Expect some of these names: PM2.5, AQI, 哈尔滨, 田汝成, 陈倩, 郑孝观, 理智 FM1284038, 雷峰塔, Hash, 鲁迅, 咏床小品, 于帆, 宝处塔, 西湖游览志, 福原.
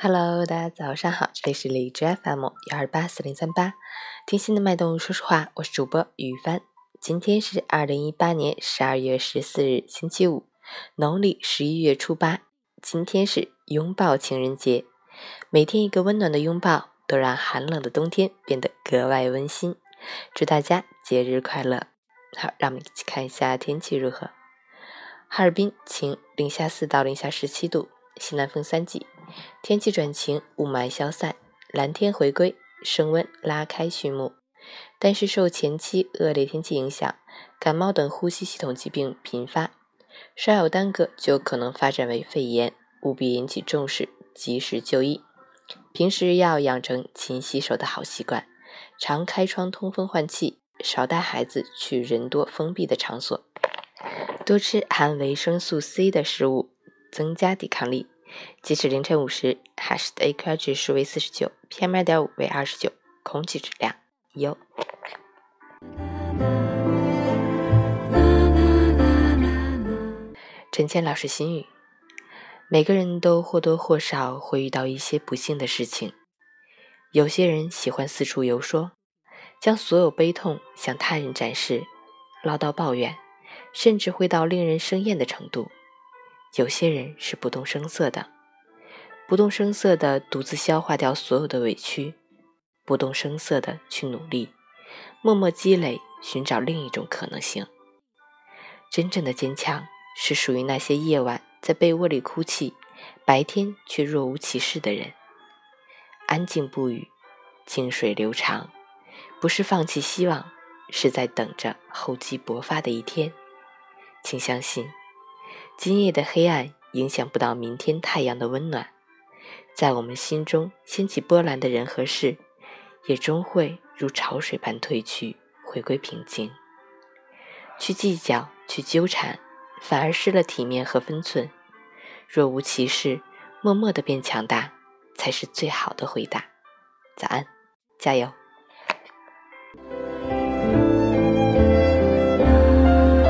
Hello， 大家早上好，这里是理智 FM1284038， 听心的脉动，说实话，我是主播于帆。今天是2018年12月14日，星期五，农历11月初8。今天是拥抱情人节，每天一个温暖的拥抱，都让寒冷的冬天变得格外温馨。祝大家节日快乐！好，让我们一起看一下天气如何。哈尔滨晴，零下4到零下17度，西南风3级，天气转晴，雾霾消散，蓝天回归，升温拉开序幕。但是受前期恶劣天气影响，感冒等呼吸系统疾病频发，稍有耽搁就可能发展为肺炎，务必引起重视，及时就医。平时要养成勤洗手的好习惯，常开窗通风换气，少带孩子去人多封闭的场所，多吃含维生素 C 的食物，增加抵抗力。截止凌晨5时 ，Hash 的 AQI 指数为49 ，PM2.5 为29，空气质量优。陈倩老师心语：每个人都或多或少会遇到一些不幸的事情，有些人喜欢四处游说，将所有悲痛向他人展示，唠叨抱怨，甚至会到令人生厌的程度。有些人是不动声色的，不动声色的独自消化掉所有的委屈，不动声色的去努力，默默积累，寻找另一种可能性。真正的坚强是属于那些夜晚在被窝里哭泣，白天却若无其事的人。安静不语，静水流长，不是放弃希望，是在等着厚积薄发的一天。请相信，今夜的黑暗影响不到明天太阳的温暖，在我们心中掀起波澜的人和事，也终会如潮水般退去，回归平静。去计较，去纠缠，反而失了体面和分寸。若无其事，默默地变强大，才是最好的回答。早安，加油！